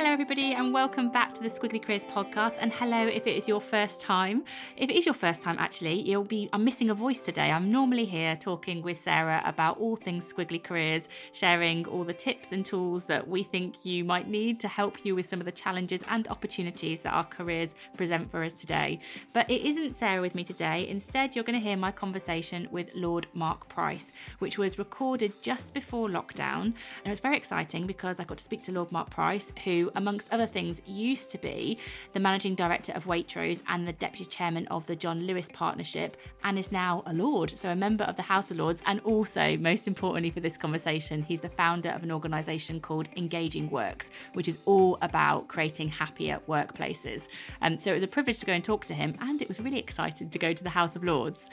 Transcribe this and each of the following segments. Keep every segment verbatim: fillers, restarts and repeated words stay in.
Hello, everybody, and welcome back to the Squiggly Careers Podcast. And hello, if it is your first time. If it is your first time, actually, you'll be. I'm missing a voice today. I'm normally here talking with Sarah about all things Squiggly Careers, sharing all the tips and tools that we think you might need to help you with some of the challenges and opportunities that our careers present for us today. But it isn't Sarah with me today. Instead, you're going to hear my conversation with Lord Mark Price, which was recorded just before lockdown. And it was very exciting because I got to speak to Lord Mark Price, who amongst other things used to be the managing director of Waitrose and the deputy chairman of the John Lewis Partnership, and is now a lord, so a member of the House of Lords, and also, most importantly for this conversation, he's the founder of an organisation called Engaging Works, which is all about creating happier workplaces. Um, so it was a privilege to go and talk to him, and it was really exciting to go to the House of Lords.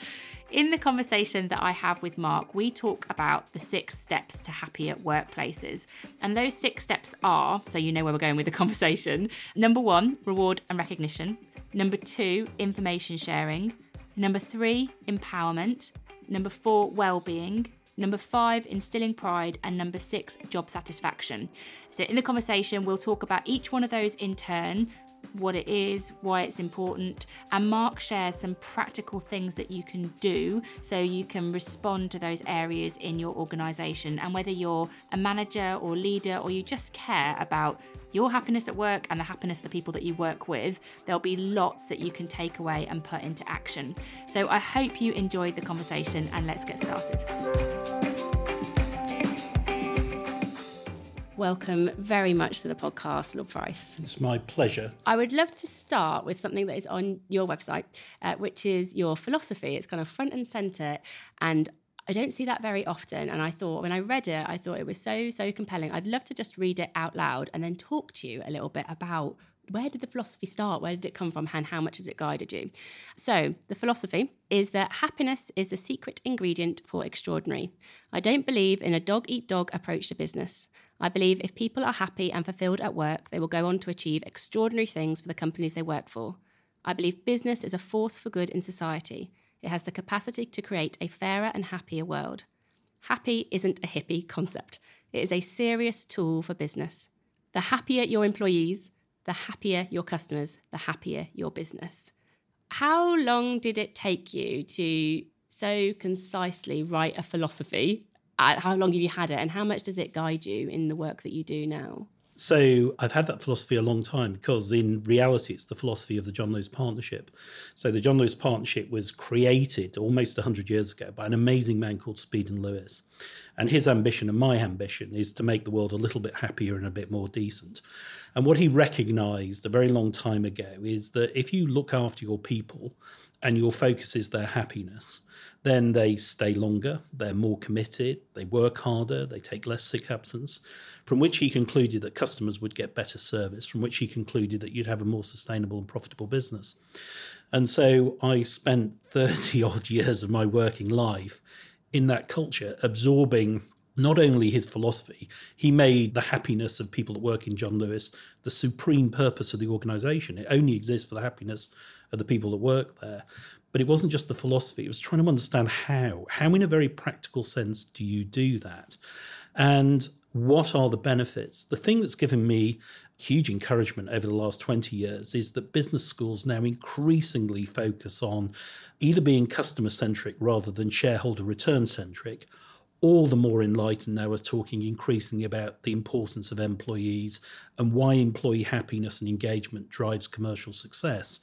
In the conversation that I have with Mark, we talk about the six steps to happier workplaces. And those six steps are, so you know where we're going with the conversation, number one, reward and recognition. Number two, information sharing. Number three, empowerment. Number four, well-being. Number five, instilling pride. And number six, job satisfaction. So in the conversation, we'll talk about each one of those in turn, what it is, why it's important, and Mark shares some practical things that you can do so you can respond to those areas in your organisation. And whether you're a manager or leader, or you just care about your happiness at work and the happiness of the people that you work with, there'll be lots that you can take away and put into action. So I hope you enjoyed the conversation, and let's get started. Welcome very much to the podcast, Lord Price. It's my pleasure. I would love to start with something that is on your website, uh, which is your philosophy. It's kind of front and centre, and I don't see that very often. And I thought, when I read it, I thought it was so, so compelling. I'd love to just read it out loud and then talk to you a little bit about where did the philosophy start? Where did it come from? And how much has it guided you? So the philosophy is that happiness is the secret ingredient for extraordinary. I don't believe in a dog-eat-dog approach to business. I believe if people are happy and fulfilled at work, they will go on to achieve extraordinary things for the companies they work for. I believe business is a force for good in society. It has the capacity to create a fairer and happier world. Happy isn't a hippie concept. It is a serious tool for business. The happier your employees, the happier your customers, the happier your business. How long did it take you to so concisely write a philosophy? How long have you had it, and how much does it guide you in the work that you do now? So I've had that philosophy a long time, because in reality, it's the philosophy of the John Lewis Partnership. So the John Lewis Partnership was created almost one hundred years ago by an amazing man called Spedan Lewis. And his ambition and my ambition is to make the world a little bit happier and a bit more decent. And what he recognised a very long time ago is that if you look after your people and your focus is their happiness, then they stay longer, they're more committed, they work harder, they take less sick absence, from which he concluded that customers would get better service, from which he concluded that you'd have a more sustainable and profitable business. And so I spent thirty odd years of my working life in that culture, absorbing not only his philosophy. He made the happiness of people that work in John Lewis the supreme purpose of the organisation. It only exists for the happiness of the people that work there. But it wasn't just the philosophy, it was trying to understand how. How in a very practical sense do you do that? And what are the benefits? The thing that's given me huge encouragement over the last twenty years is that business schools now increasingly focus on either being customer-centric rather than shareholder return-centric, all the more enlightened now are talking increasingly about the importance of employees and why employee happiness and engagement drives commercial success.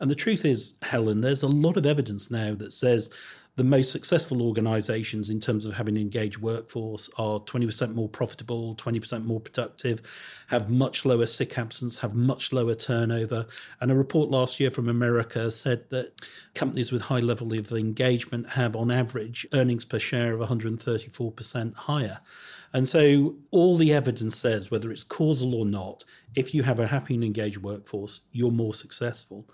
And the truth is, Helen, there's a lot of evidence now that says the most successful organisations in terms of having an engaged workforce are twenty percent more profitable, twenty percent more productive, have much lower sick absence, have much lower turnover. And a report last year from America said that companies with high level of engagement have, on average, earnings per share of one hundred thirty-four percent higher. And so all the evidence says, whether it's causal or not, if you have a happy and engaged workforce, you're more successful.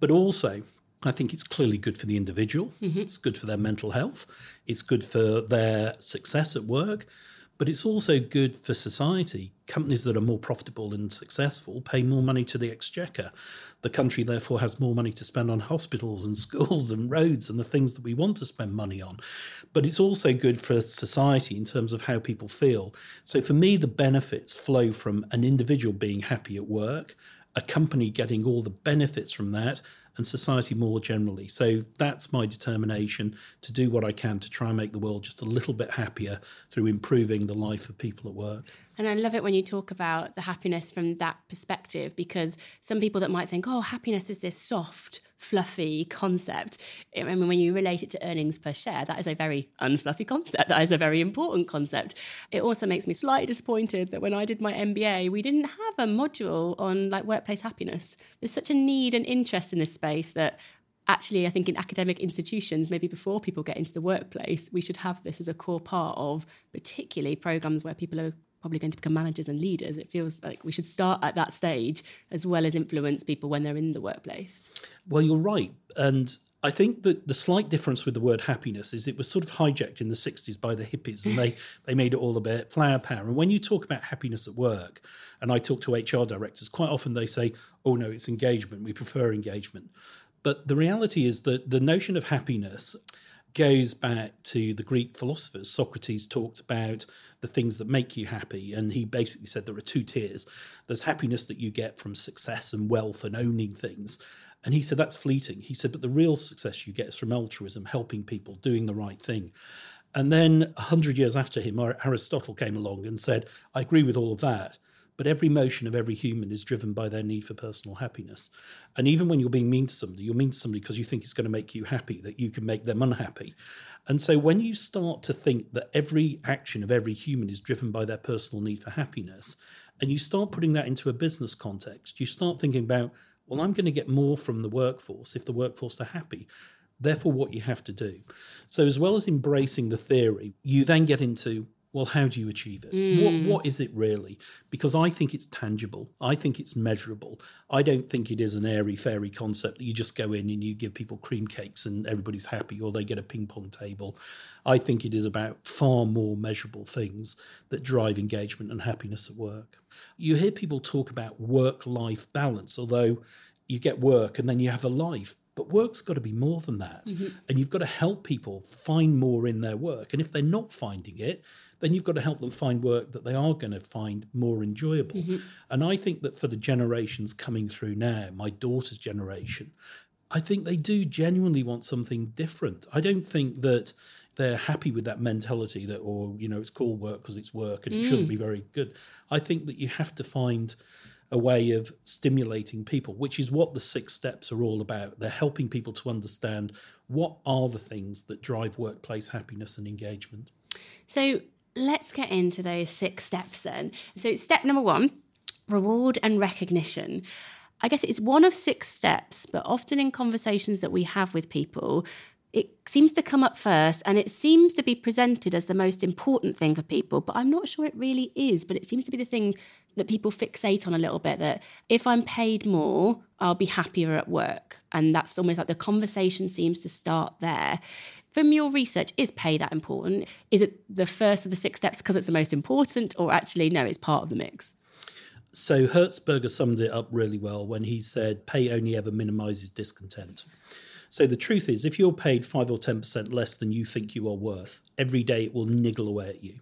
But also, I think it's clearly good for the individual. Mm-hmm. It's good for their mental health. It's good for their success at work. But it's also good for society. Companies that are more profitable and successful pay more money to the exchequer. The country, therefore, has more money to spend on hospitals and schools and roads and the things that we want to spend money on. But it's also good for society in terms of how people feel. So for me, the benefits flow from an individual being happy at work, a company getting all the benefits from that, and society more generally. So that's my determination to do what I can to try and make the world just a little bit happier through improving the life of people at work. And I love it when you talk about the happiness from that perspective, because some people that might think, oh, happiness is this soft, fluffy concept. I mean, when you relate it to earnings per share, that is a very unfluffy concept. That is a very important concept. It also makes me slightly disappointed that when I did my M B A, we didn't have a module on like workplace happiness. There's such a need and interest in this space that actually, I think in academic institutions, maybe before people get into the workplace, we should have this as a core part of particularly programs where people are probably going to become managers and leaders. It feels like we should start at that stage as well as influence people when they're in the workplace. Well, you're right. And I think that the slight difference with the word happiness is it was sort of hijacked in the sixties by the hippies, and they, they made it all about flower power. And when you talk about happiness at work, and I talk to H R directors, quite often they say, oh no, it's engagement. We prefer engagement. But the reality is that the notion of happiness goes back to the Greek philosophers. Socrates talked about the things that make you happy, and he basically said there are two tiers. There's happiness that you get from success and wealth and owning things, and he said that's fleeting. He said, but the real success you get is from altruism, helping people, doing the right thing. And then one hundred years after him, Aristotle came along and said, I agree with all of that, but every motion of every human is driven by their need for personal happiness. And even when you're being mean to somebody, you're mean to somebody because you think it's going to make you happy, that you can make them unhappy. And so when you start to think that every action of every human is driven by their personal need for happiness, and you start putting that into a business context, you start thinking about, well, I'm going to get more from the workforce if the workforce are happy. Therefore, what you have to do. So as well as embracing the theory, you then get into, well, how do you achieve it? Mm. What, what is it really? Because I think it's tangible. I think it's measurable. I don't think it is an airy-fairy concept that you just go in and you give people cream cakes and everybody's happy or they get a ping-pong table. I think it is about far more measurable things that drive engagement and happiness at work. You hear people talk about work-life balance, although you get work and then you have a life. But work's got to be more than that. Mm-hmm. And you've got to help people find more in their work. And if they're not finding it, then you've got to help them find work that they are going to find more enjoyable. Mm-hmm. And I think that for the generations coming through now, my daughter's generation, I think they do genuinely want something different. I don't think that they're happy with that mentality that, or, you know, it's called work because it's work and mm. it shouldn't be very good. I think that you have to find a way of stimulating people, which is what the six steps are all about. They're helping people to understand what are the things that drive workplace happiness and engagement. So let's get into those six steps then. So step number one, reward and recognition. I guess it's one of six steps, but often in conversations that we have with people, it seems to come up first and it seems to be presented as the most important thing for people, but I'm not sure it really is, but it seems to be the thing that people fixate on a little bit, that if I'm paid more, I'll be happier at work. And that's almost like the conversation seems to start there. From your research, is pay that important? Is it the first of the six steps because it's the most important, or actually, no, it's part of the mix? So Herzberg summed it up really well when he said, pay only ever minimises discontent. So the truth is, if you're paid five or ten percent less than you think you are worth, every day it will niggle away at you.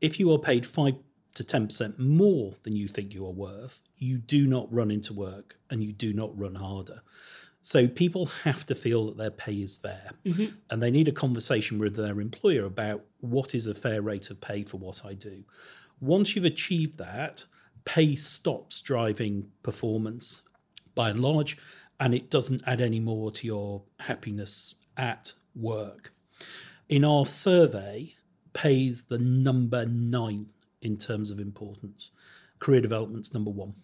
If you are paid five to ten percent more than you think you are worth, you do not run into work and you do not run harder. So people have to feel that their pay is fair, mm-hmm. and they need a conversation with their employer about what is a fair rate of pay for what I do. Once you've achieved that, pay stops driving performance by and large, and it doesn't add any more to your happiness at work. In our survey, pay's the number nine in terms of importance. Career development's number one.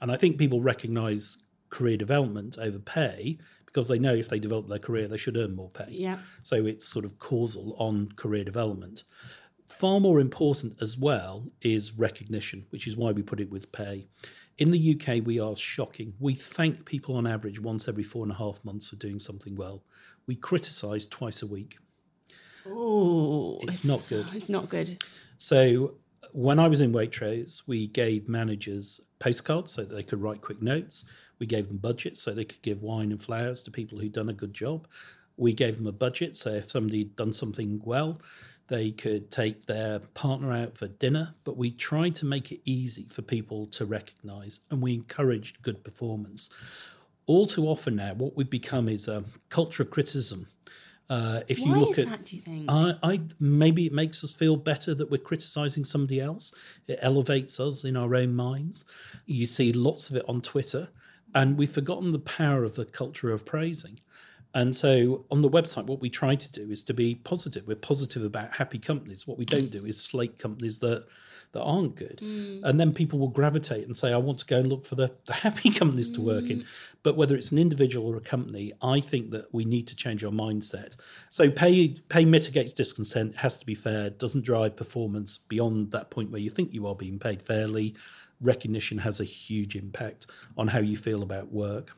And I think people recognise career development over pay because they know if they develop their career, they should earn more pay. Yeah. So it's sort of causal on career development. Far more important as well is recognition, which is why we put it with pay. In the U K, we are shocking. We thank people on average once every four and a half months for doing something well. We criticise twice a week. Oh, it's, it's not good. It's not good. So when I was in Waitrose, we gave managers postcards so that they could write quick notes. We gave them budgets so they could give wine and flowers to people who'd done a good job. We gave them a budget, so if somebody had done something well, they could take their partner out for dinner. But we tried to make it easy for people to recognise, and we encouraged good performance. All too often now, what we've become is a culture of criticism. Uh, if Why you look is at, that, do you think? I, I, maybe it makes us feel better that we're criticising somebody else. It elevates us in our own minds. You see lots of it on Twitter. And we've forgotten the power of the culture of praising. And so on the website, what we try to do is to be positive. We're positive about happy companies. What we don't do is slate companies that, that aren't good. Mm. And then people will gravitate and say, I want to go and look for the, the happy companies mm. to work in. But whether it's an individual or a company, I think that we need to change our mindset. So pay pay mitigates discontent, has to be fair, doesn't drive performance beyond that point where you think you are being paid fairly. Recognition has a huge impact on how you feel about work.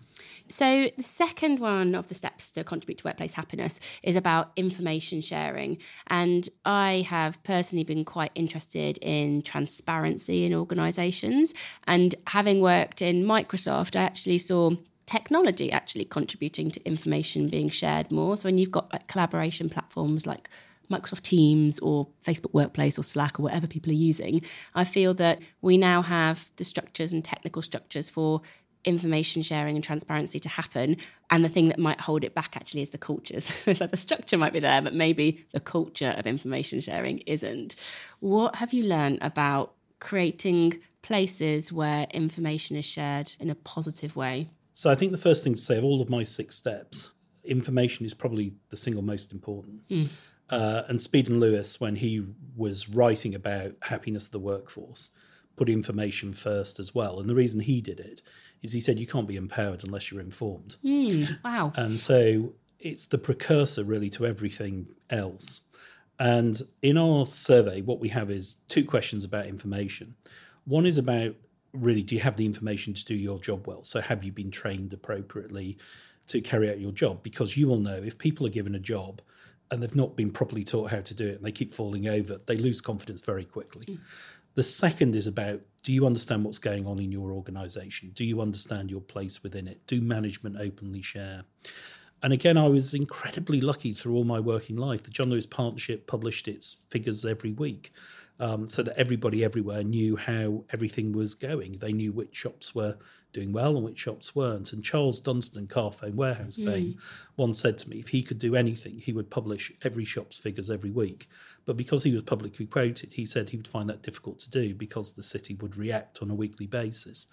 So the second one of the steps to contribute to workplace happiness is about information sharing. And I have personally been quite interested in transparency in organisations. And having worked in Microsoft, I actually saw technology actually contributing to information being shared more. So when you've got like collaboration platforms like Microsoft Teams or Facebook Workplace or Slack or whatever people are using, I feel that we now have the structures and technical structures for information sharing and transparency to happen. And the thing that might hold it back actually is the cultures. So the structure might be there, but maybe the culture of information sharing isn't. What have you learned about creating places where information is shared in a positive way? So I think the first thing to say of all of my six steps, information is probably the single most important. Mm. Uh, and Spedan Lewis, when he was writing about happiness of the workforce, put information first as well. And the reason he did it is he said you can't be empowered unless you're informed. Mm, wow. And so it's the precursor really to everything else. And in our survey, what we have is two questions about information. One is about really, do you have the information to do your job well? So have you been trained appropriately to carry out your job? Because you will know if people are given a job and they've not been properly taught how to do it and they keep falling over, they lose confidence very quickly. Mm. The second is about, do you understand what's going on in your organisation? Do you understand your place within it? Do management openly share? And again, I was incredibly lucky through all my working life. The John Lewis Partnership published its figures every week um, so that everybody everywhere knew how everything was going. They knew which shops were doing well and which shops weren't. And Charles Dunstan, Carphone Warehouse mm. fame, once said to me, if he could do anything, he would publish every shop's figures every week. But because he was publicly quoted, he said he would find that difficult to do because the city would react on a weekly basis.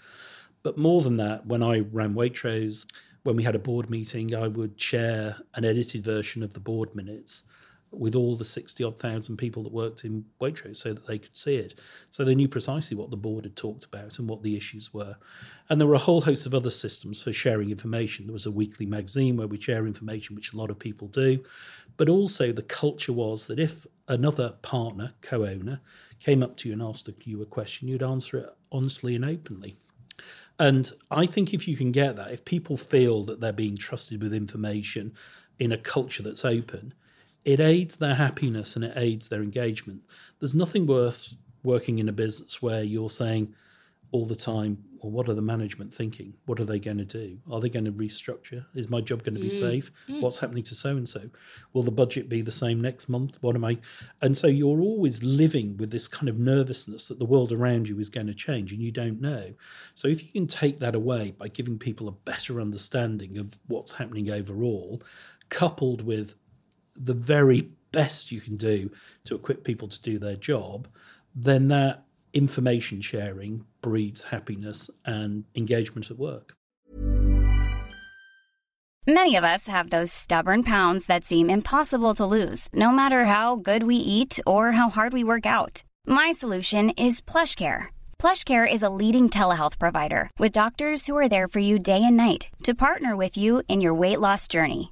But more than that, when I ran Waitrose, when we had a board meeting, I would share an edited version of the board minutes with all the sixty-odd thousand people that worked in Waitrose so that they could see it. So they knew precisely what the board had talked about and what the issues were. And there were a whole host of other systems for sharing information. There was a weekly magazine where we share information, which a lot of people do. But also the culture was that if another partner, co-owner, came up to you and asked you a question, you'd answer it honestly and openly. And I think if you can get that, if people feel that they're being trusted with information in a culture that's open, it aids their happiness and it aids their engagement. There's nothing worth working in a business where you're saying all the time, well, what are the management thinking? What are they going to do? Are they going to restructure? Is my job going to be mm. safe? Mm. What's happening to so-and-so? Will the budget be the same next month? What am I? And so you're always living with this kind of nervousness that the world around you is going to change and you don't know. So if you can take that away by giving people a better understanding of what's happening overall, coupled with the very best you can do to equip people to do their job, then that information sharing breeds happiness and engagement at work. Many of us have those stubborn pounds that seem impossible to lose, no matter how good we eat or how hard we work out. My solution is Plush Care. Plush Care is a leading telehealth provider with doctors who are there for you day and night to partner with you in your weight loss journey.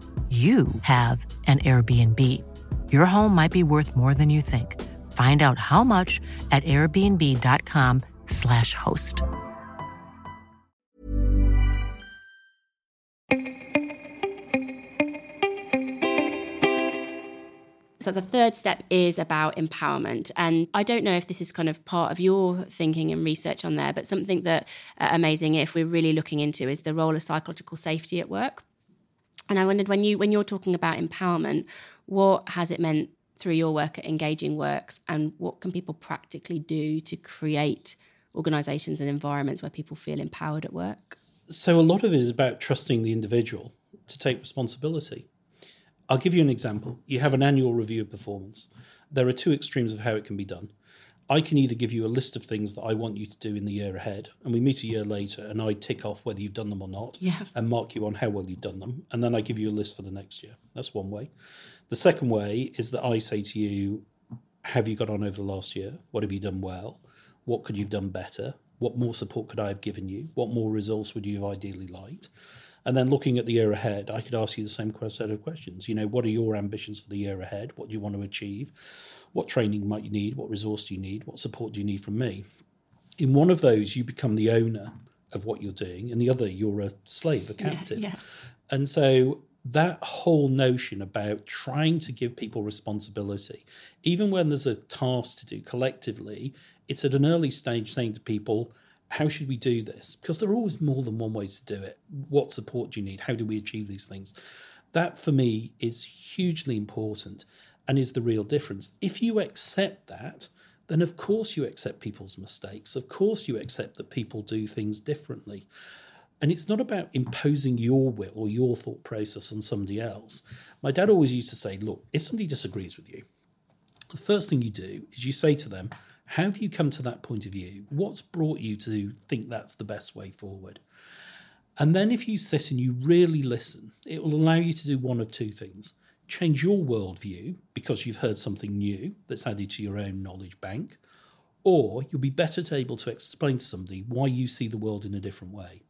you have an Airbnb. Your home might be worth more than you think. Find out how much at airbnb.com slash host. So the third step is about empowerment. And I don't know if this is kind of part of your thinking and research on there, but something that uh, Amazing If we're really looking into is the role of psychological safety at work. And I wondered, when you when you're talking about empowerment, what has it meant through your work at Engaging Works, and what can people practically do to create organisations and environments where people feel empowered at work? So a lot of it is about trusting the individual to take responsibility. I'll give you an example. You have an annual review of performance. There are two extremes of how it can be done. I can either give you a list of things that I want you to do in the year ahead, and we meet a year later and I tick off whether you've done them or not, yeah, and mark you on how well you've done them, and then I give you a list for the next year. That's one way. The second way is that I say to you, have you got on over the last year? What have you done well? What could you have done better? What more support could I have given you? What more resource would you have ideally liked? And then looking at the year ahead, I could ask you the same set of questions. You know, what are your ambitions for the year ahead? What do you want to achieve? What training might you need? What resource do you need? What support do you need from me? In one of those, you become the owner of what you're doing. In the other, you're a slave, a captive. Yeah, yeah. And so that whole notion about trying to give people responsibility, even when there's a task to do collectively, it's at an early stage saying to people, how should we do this? Because there are always more than one way to do it. What support do you need? How do we achieve these things? That, for me, is hugely important and is the real difference. If you accept that, then of course you accept people's mistakes. Of course you accept that people do things differently. And it's not about imposing your will or your thought process on somebody else. My dad always used to say, look, if somebody disagrees with you, the first thing you do is you say to them, how have you come to that point of view? What's brought you to think that's the best way forward? And then if you sit and you really listen, it will allow you to do one of two things. Change your worldview because you've heard something new that's added to your own knowledge bank, or you'll be better able to explain to somebody why you see the world in a different way.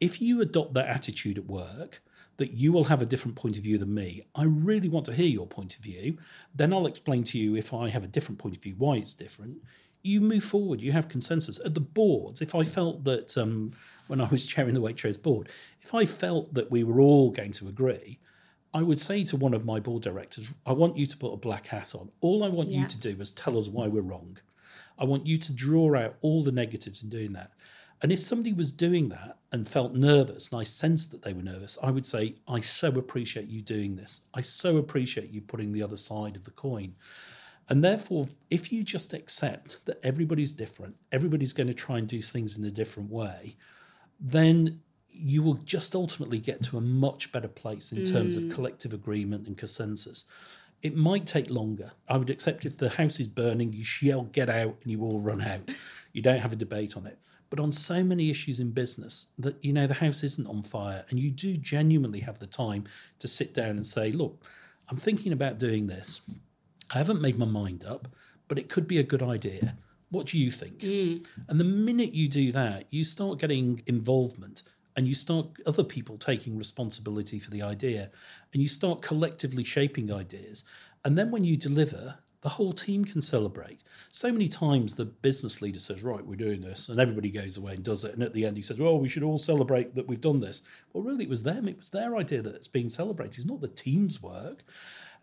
If you adopt that attitude at work, that you will have a different point of view than me, I really want to hear your point of view, then I'll explain to you if I have a different point of view, why it's different. You move forward, you have consensus. At the boards, if I felt that, um, when I was chairing the Waitrose board, if I felt that we were all going to agree, I would say to one of my board directors, I want you to put a black hat on. All I want yeah. you to do is tell us why we're wrong. I want you to draw out all the negatives in doing that. And if somebody was doing that and felt nervous, and I sensed that they were nervous, I would say, I so appreciate you doing this. I so appreciate you putting the other side of the coin. And therefore, if you just accept that everybody's different, everybody's going to try and do things in a different way, then you will just ultimately get to a much better place in mm. terms of collective agreement and consensus. It might take longer. I would accept if the house is burning, you yell, get out, and you all run out. You don't have a debate on it. But on so many issues in business that, you know, the house isn't on fire and you do genuinely have the time to sit down and say, look, I'm thinking about doing this. I haven't made my mind up, but it could be a good idea. What do you think? Mm. And the minute you do that, you start getting involvement and you start other people taking responsibility for the idea and you start collectively shaping ideas. And then when you deliver, the whole team can celebrate. So many times the business leader says, right, we're doing this, and everybody goes away and does it. And at the end he says, well, we should all celebrate that we've done this. Well, really, it was them. It was their idea that it's being celebrated. It's not the team's work.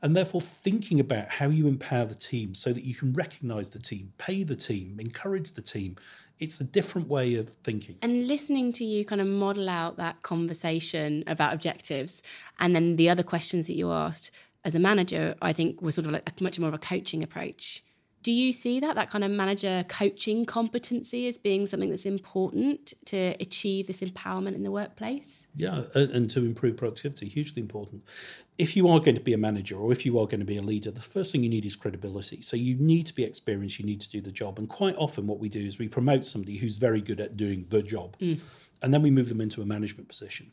And therefore thinking about how you empower the team so that you can recognise the team, pay the team, encourage the team. It's a different way of thinking. And listening to you kind of model out that conversation about objectives and then the other questions that you asked as a manager, I think was sort of like a, much more of a coaching approach. Do you see that, that kind of manager coaching competency as being something that's important to achieve this empowerment in the workplace? Yeah, and to improve productivity, hugely important. If you are going to be a manager or if you are going to be a leader, the first thing you need is credibility. So you need to be experienced, you need to do the job. And quite often what we do is we promote somebody who's very good at doing the job, mm. and then we move them into a management position.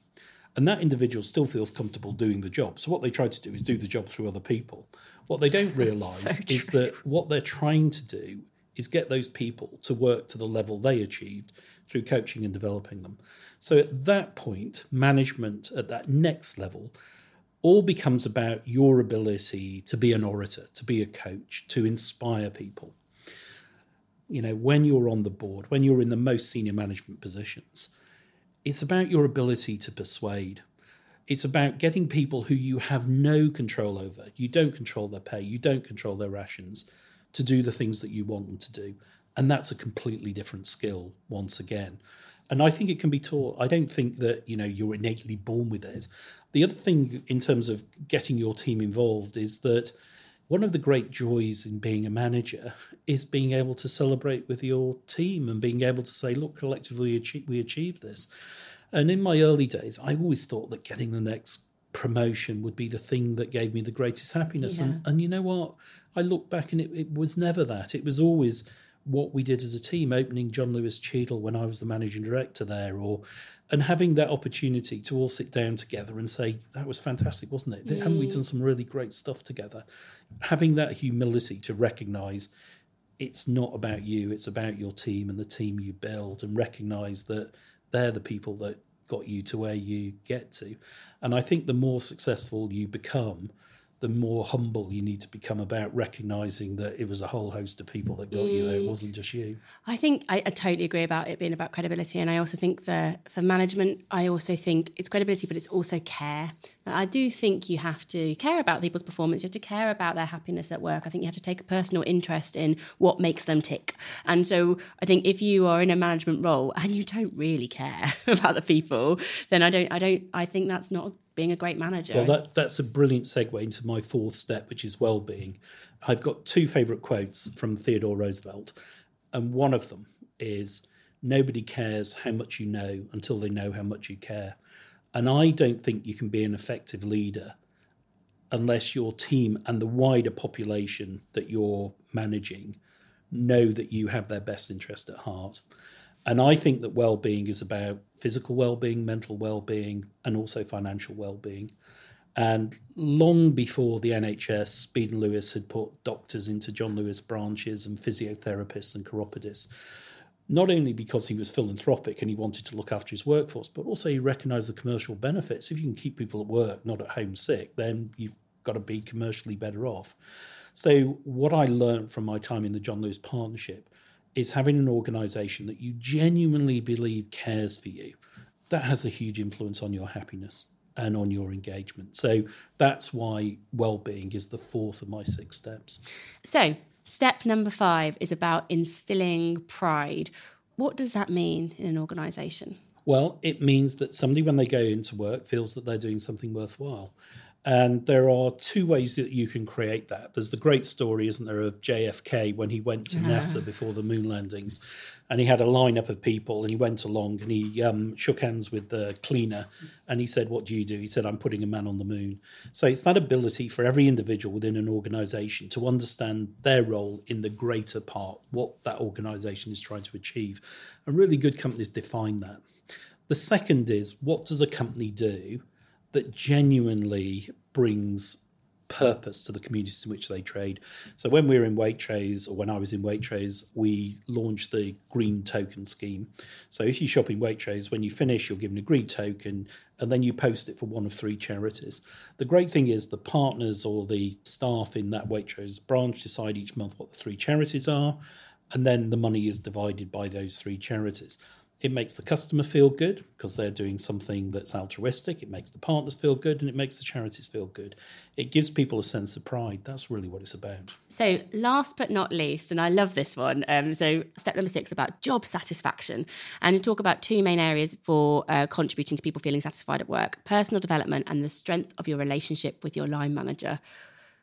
And that individual still feels comfortable doing the job. So what they try to do is do the job through other people. What they don't realise so is that what they're trying to do is get those people to work to the level they achieved through coaching and developing them. So at that point, management at that next level all becomes about your ability to be an orator, to be a coach, to inspire people. You know, when you're on the board, when you're in the most senior management positions, it's about your ability to persuade. It's about getting people who you have no control over. You don't control their pay. You don't control their rations to do the things that you want them to do. And that's a completely different skill once again. And I think it can be taught. I don't think that, you know, you're innately born with it. The other thing in terms of getting your team involved is that one of the great joys in being a manager is being able to celebrate with your team and being able to say, look, collectively we achieved this. And in my early days, I always thought that getting the next promotion would be the thing that gave me the greatest happiness. Yeah. And, and you know what? I look back and it, it was never that. It was always what we did as a team, opening John Lewis Cheadle when I was the managing director there, or and having that opportunity to all sit down together and say, that was fantastic, wasn't it? Mm. Haven't we done some really great stuff together? Having that humility to recognise it's not about you, it's about your team and the team you build, and recognise that they're the people that got you to where you get to. And I think the more successful you become, the more humble you need to become about recognising that it was a whole host of people that got mm. you there. It wasn't just you. I think I, I totally agree about it being about credibility. And I also think that for management, I also think it's credibility, but it's also care. I do think you have to care about people's performance. You have to care about their happiness at work. I think you have to take a personal interest in what makes them tick. And so I think if you are in a management role and you don't really care about the people, then I don't, I don't, I think that's not being a great manager. Well, that, that's a brilliant segue into my fourth step, which is well-being. I've got two favourite quotes from Theodore Roosevelt, and one of them is, nobody cares how much you know until they know how much you care. And I don't think you can be an effective leader unless your team and the wider population that you're managing know that you have their best interest at heart. And I think that well-being is about physical well-being, mental well-being, and also financial well-being. And long before the N H S, Spedan Lewis had put doctors into John Lewis branches and physiotherapists and chiropodists, not only because he was philanthropic and he wanted to look after his workforce, but also he recognised the commercial benefits. If you can keep people at work, not at home sick, then you've got to be commercially better off. So what I learned from my time in the John Lewis Partnership is having an organisation that you genuinely believe cares for you. That has a huge influence on your happiness and on your engagement. So that's why well-being is the fourth of my six steps. So step number five is about instilling pride. What does that mean in an organisation? Well, it means that somebody, when they go into work, feels that they're doing something worthwhile. And there are two ways that you can create that. There's the great story, isn't there, of J F K when he went to yeah. NASA before the moon landings, and he had a lineup of people, and he went along and he um, shook hands with the cleaner, and he said, "What do you do?" He said, "I'm putting a man on the moon." So it's that ability for every individual within an organisation to understand their role in the greater part, what that organisation is trying to achieve. And really good companies define that. The second is, what does a company do that genuinely brings purpose to the communities in which they trade? So when we were in Waitrose, or when I was in Waitrose, we launched the green token scheme. So if you shop in Waitrose, when you finish, you're given a green token, and then you post it for one of three charities. The great thing is the partners or the staff in that Waitrose branch decide each month what the three charities are, and then the money is divided by those three charities. It makes the customer feel good because they're doing something that's altruistic. It makes the partners feel good, and it makes the charities feel good. It gives people a sense of pride. That's really what it's about. So last but not least, and I love this one, um, so step number six about job satisfaction. And you talk about two main areas for uh, contributing to people feeling satisfied at work: personal development and the strength of your relationship with your line manager.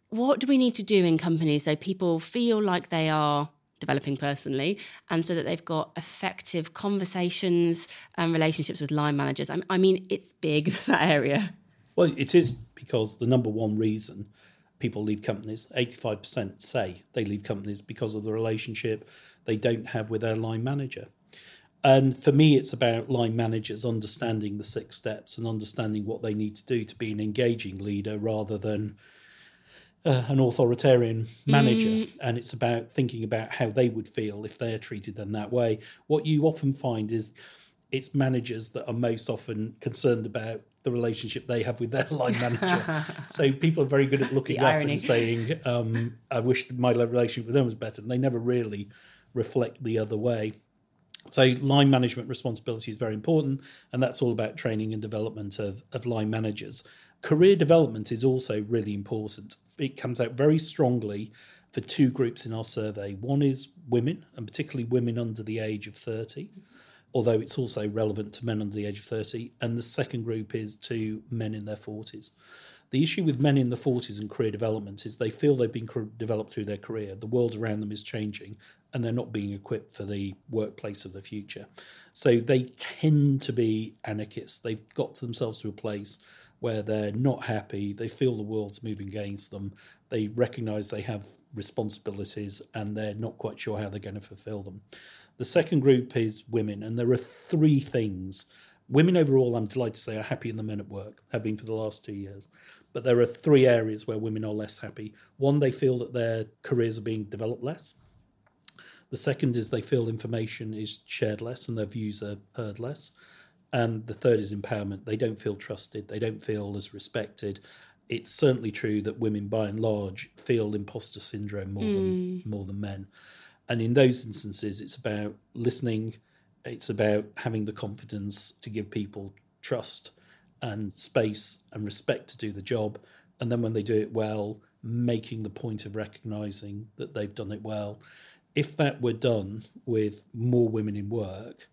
What do we need to do in companies so people feel like they are developing personally, and so that they've got effective conversations and relationships with line managers? I mean, it's big, that area. Well, it is, because the number one reason people leave companies, eighty-five percent say they leave companies because of the relationship they don't have with their line manager. And for me, it's about line managers understanding the six steps and understanding what they need to do to be an engaging leader rather than Uh, an authoritarian manager. Mm. And it's about thinking about how they would feel if they're treated in that way. What you often find is it's managers that are most often concerned about the relationship they have with their line manager. So people are very good at looking up irony. and saying, um, I wish my relationship with them was better. And they never really reflect the other way. So line management responsibility is very important. And that's all about training and development of, of line managers. Career development is also really important. It comes out very strongly for two groups in our survey. One is women, and particularly women under the age of thirty, although it's also relevant to men under the age of thirty. And the second group is to men in their forties. The issue with men in the forties and career development is they feel they've been developed through their career. The world around them is changing, and they're not being equipped for the workplace of the future. So they tend to be anarchists. They've got themselves to a place where they're not happy, they feel the world's moving against them, they recognise they have responsibilities, and they're not quite sure how they're going to fulfil them. The second group is women, and there are three things. Women overall, I'm delighted to say, are happier than men at work, have been for the last two years. But there are three areas where women are less happy. One, they feel that their careers are being developed less. The second is they feel information is shared less and their views are heard less. And the third is empowerment. They don't feel trusted. They don't feel as respected. It's certainly true that women, by and large, feel imposter syndrome more mm. than more than men. And in those instances, it's about listening. It's about having the confidence to give people trust and space and respect to do the job. And then when they do it well, making the point of recognising that they've done it well. If that were done with more women in work,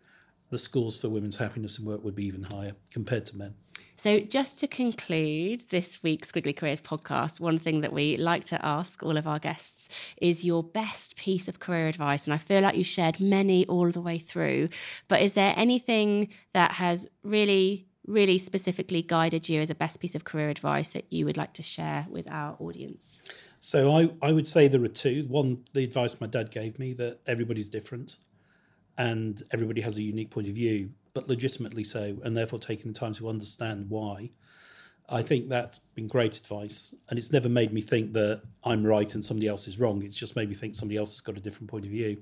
the scores for women's happiness in work would be even higher compared to men. So just to conclude this week's Squiggly Careers podcast, one thing that we like to ask all of our guests is your best piece of career advice. And I feel like you shared many all the way through, but is there anything that has really, really specifically guided you as a best piece of career advice that you would like to share with our audience? So I, I would say there are two. One, the advice my dad gave me, that everybody's different. And everybody has a unique point of view, but legitimately so, and therefore taking the time to understand why. I think that's been great advice. And it's never made me think that I'm right and somebody else is wrong. It's just made me think somebody else has got a different point of view.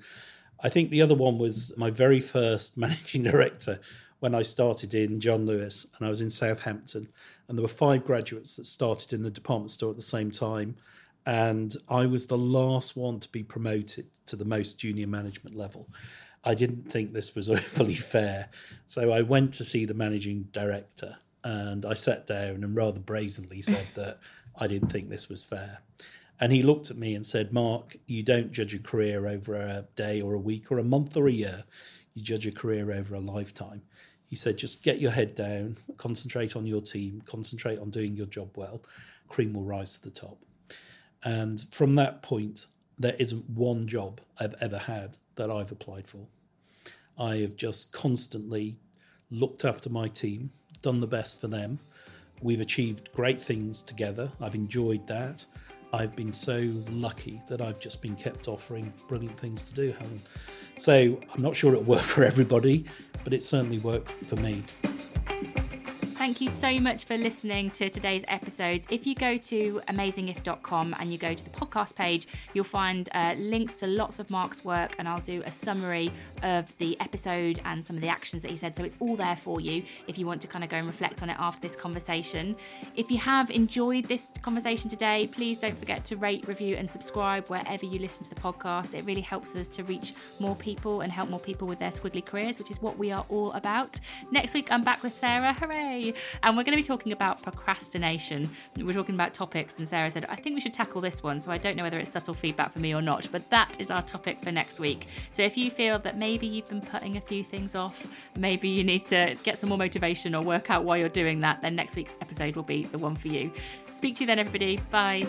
I think the other one was my very first managing director when I started in John Lewis, and I was in Southampton, and there were five graduates that started in the department store at the same time. And I was the last one to be promoted to the most junior management level. I didn't think this was overly fair. So I went to see the managing director, and I sat down and rather brazenly said that I didn't think this was fair. And he looked at me and said, "Mark, you don't judge a career over a day or a week or a month or a year. you judge a career over a lifetime. He said, just get your head down, concentrate on your team, concentrate on doing your job well. Cream will rise to the top. And from that point, there isn't one job I've ever had that I've applied for. I have just constantly looked after my team, done the best for them. We've achieved great things together. I've enjoyed that. I've been so lucky that I've just been kept offering brilliant things to do. So I'm not sure it worked for everybody, but it certainly worked for me. Thank you so much for listening to today's episodes. If you go to amazing if dot com and you go to the podcast page, you'll find uh, links to lots of Mark's work, and I'll do a summary of the episode and some of the actions that he said. So it's all there for you if you want to kind of go and reflect on it after this conversation. If you have enjoyed this conversation today, please don't forget to rate, review and subscribe wherever you listen to the podcast. It really helps us to reach more people and help more people with their squiggly careers, which is what we are all about. Next week, I'm back with Sarah. Hooray! And we're going to be talking about procrastination. We're talking about topics, and Sarah said, I think we should tackle this one. So I don't know whether it's subtle feedback for me or not, but that is our topic for next week. So if you feel that maybe you've been putting a few things off, maybe you need to get some more motivation or work out why you're doing that, then next week's episode will be the one for you. Speak to you then, everybody. Bye.